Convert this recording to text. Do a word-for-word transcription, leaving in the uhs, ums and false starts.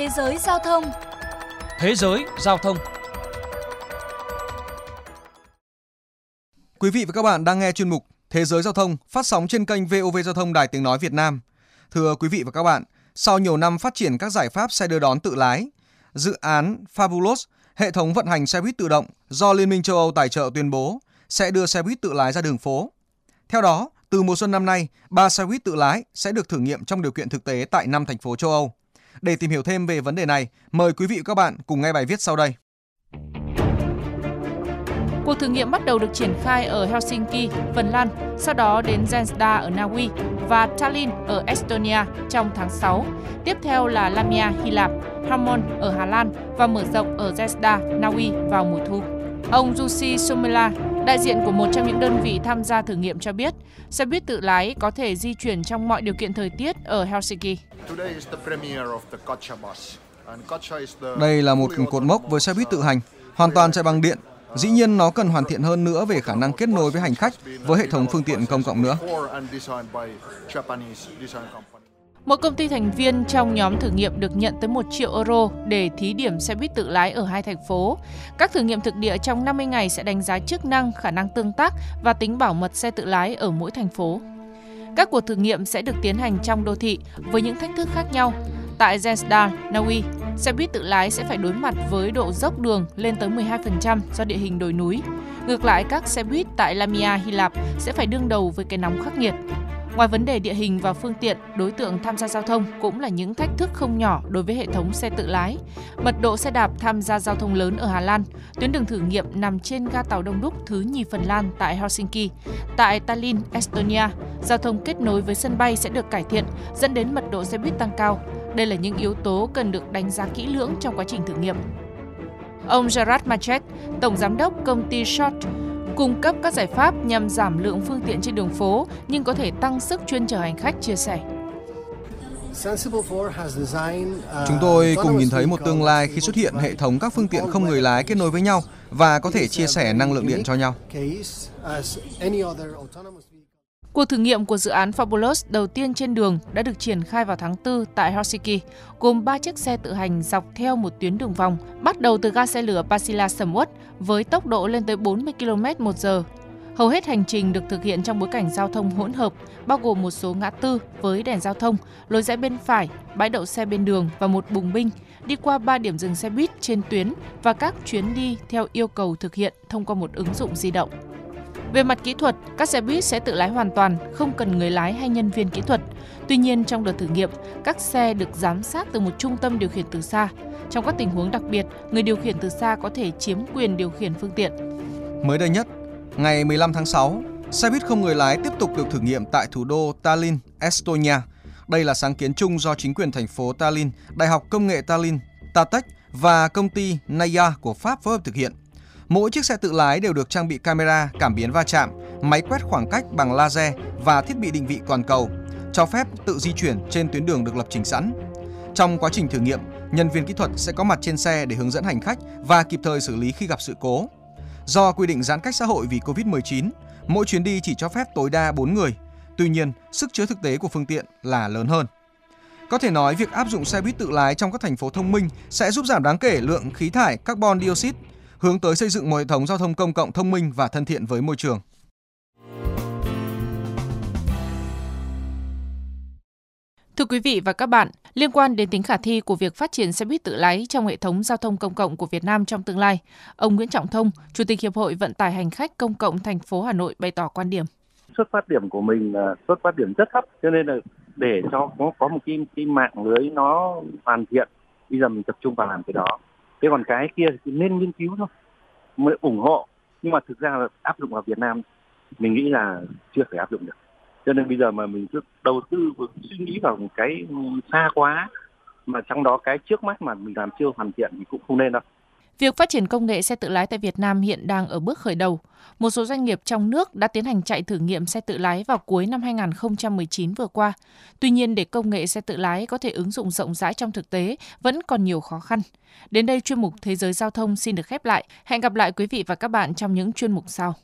Thế giới giao thông. Thế giới giao thông. Quý vị và các bạn đang nghe chuyên mục Thế giới giao thông phát sóng trên kênh vê o vê Giao thông Đài Tiếng nói Việt Nam. Thưa quý vị và các bạn, sau nhiều năm phát triển các giải pháp xe đưa đón tự lái, dự án Fabulos, hệ thống vận hành xe buýt tự động do Liên minh châu Âu tài trợ tuyên bố sẽ đưa xe buýt tự lái ra đường phố. Theo đó, từ mùa xuân năm nay, ba xe buýt tự lái sẽ được thử nghiệm trong điều kiện thực tế tại năm thành phố châu Âu. Để tìm hiểu thêm về vấn đề này, mời quý vị và các bạn cùng nghe bài viết sau đây. Cuộc thử nghiệm bắt đầu được triển khai ở Helsinki, Phần Lan, sau đó đến Gjenstad ở Na Uy và Tallinn ở Estonia trong tháng sáu. Tiếp theo là Lamia, Hy Lạp, Hamon ở Hà Lan và mở rộng ở Gjenstad, Na Uy vào mùa thu. Ông Jussi Somila, đại diện của một trong những đơn vị tham gia thử nghiệm cho biết, xe buýt tự lái có thể di chuyển trong mọi điều kiện thời tiết ở Helsinki. Đây là một cột mốc với xe buýt tự hành, hoàn toàn chạy bằng điện. Dĩ nhiên nó cần hoàn thiện hơn nữa về khả năng kết nối với hành khách với hệ thống phương tiện công cộng nữa. Một công ty thành viên trong nhóm thử nghiệm được nhận tới một triệu euro để thí điểm xe buýt tự lái ở hai thành phố. Các thử nghiệm thực địa trong năm mươi ngày sẽ đánh giá chức năng, khả năng tương tác và tính bảo mật xe tự lái ở mỗi thành phố. Các cuộc thử nghiệm sẽ được tiến hành trong đô thị với những thách thức khác nhau. Tại Gjenstad, Na Uy, xe buýt tự lái sẽ phải đối mặt với độ dốc đường lên tới mười hai phần trăm do địa hình đồi núi. Ngược lại, các xe buýt tại Lamia, Hy Lạp sẽ phải đương đầu với cái nóng khắc nghiệt. Ngoài vấn đề địa hình và phương tiện, đối tượng tham gia giao thông cũng là những thách thức không nhỏ đối với hệ thống xe tự lái. Mật độ xe đạp tham gia giao thông lớn ở Hà Lan, tuyến đường thử nghiệm nằm trên ga tàu đông đúc thứ nhì Phần Lan tại Helsinki. Tại Tallinn, Estonia, giao thông kết nối với sân bay sẽ được cải thiện, dẫn đến mật độ xe buýt tăng cao. Đây là những yếu tố cần được đánh giá kỹ lưỡng trong quá trình thử nghiệm. Ông Gerard Machek, tổng giám đốc công ty Shot, cung cấp các giải pháp nhằm giảm lượng phương tiện trên đường phố nhưng có thể tăng sức chuyên chở hành khách, chia sẻ. Chúng tôi cùng nhìn thấy một tương lai khi xuất hiện hệ thống các phương tiện không người lái kết nối với nhau và có thể chia sẻ năng lượng điện cho nhau. Cuộc thử nghiệm của dự án Fabulos đầu tiên trên đường đã được triển khai vào tháng tư tại Helsinki, gồm ba chiếc xe tự hành dọc theo một tuyến đường vòng, bắt đầu từ ga xe lửa Pasila sầm uất với tốc độ lên tới bốn mươi ki lô mét trên giờ. Hầu hết hành trình được thực hiện trong bối cảnh giao thông hỗn hợp, bao gồm một số ngã tư với đèn giao thông, lối rẽ bên phải, bãi đậu xe bên đường và một bùng binh, đi qua ba điểm dừng xe buýt trên tuyến và các chuyến đi theo yêu cầu thực hiện thông qua một ứng dụng di động. Về mặt kỹ thuật, các xe buýt sẽ tự lái hoàn toàn, không cần người lái hay nhân viên kỹ thuật. Tuy nhiên, trong đợt thử nghiệm, các xe được giám sát từ một trung tâm điều khiển từ xa. Trong các tình huống đặc biệt, người điều khiển từ xa có thể chiếm quyền điều khiển phương tiện. Mới đây nhất, ngày mười lăm tháng sáu, xe buýt không người lái tiếp tục được thử nghiệm tại thủ đô Tallinn, Estonia. Đây là sáng kiến chung do chính quyền thành phố Tallinn, Đại học Công nghệ Tallinn, Tatech và công ty Naya của Pháp phối hợp thực hiện. Mỗi chiếc xe tự lái đều được trang bị camera, cảm biến va chạm, máy quét khoảng cách bằng laser và thiết bị định vị toàn cầu, cho phép tự di chuyển trên tuyến đường được lập trình sẵn. Trong quá trình thử nghiệm, nhân viên kỹ thuật sẽ có mặt trên xe để hướng dẫn hành khách và kịp thời xử lý khi gặp sự cố. Do quy định giãn cách xã hội vì cô vít mười chín, mỗi chuyến đi chỉ cho phép tối đa bốn người, tuy nhiên sức chứa thực tế của phương tiện là lớn hơn. Có thể nói việc áp dụng xe buýt tự lái trong các thành phố thông minh sẽ giúp giảm đáng kể lượng khí thải carbon dioxide, hướng tới xây dựng một hệ thống giao thông công cộng thông minh và thân thiện với môi trường. Thưa quý vị và các bạn, liên quan đến tính khả thi của việc phát triển xe buýt tự lái trong hệ thống giao thông công cộng của Việt Nam trong tương lai, ông Nguyễn Trọng Thông, Chủ tịch Hiệp hội Vận tải Hành khách Công cộng thành phố Hà Nội bày tỏ quan điểm. Xuất phát điểm của mình là xuất phát điểm rất thấp, cho nên là để cho nó có một cái, cái mạng lưới nó hoàn thiện, bây giờ mình tập trung vào làm cái đó. Thế còn cái kia thì nên nghiên cứu thôi, mới ủng hộ. Nhưng mà thực ra là áp dụng vào Việt Nam, mình nghĩ là chưa thể áp dụng được. Cho nên bây giờ mà mình cứ đầu tư suy nghĩ vào một cái xa quá, mà trong đó cái trước mắt mà mình làm chưa hoàn thiện thì cũng không nên đâu. Việc phát triển công nghệ xe tự lái tại Việt Nam hiện đang ở bước khởi đầu. Một số doanh nghiệp trong nước đã tiến hành chạy thử nghiệm xe tự lái vào cuối năm hai nghìn không trăm mười chín vừa qua. Tuy nhiên, để công nghệ xe tự lái có thể ứng dụng rộng rãi trong thực tế vẫn còn nhiều khó khăn. Đến đây, chuyên mục Thế giới Giao thông xin được khép lại. Hẹn gặp lại quý vị và các bạn trong những chuyên mục sau.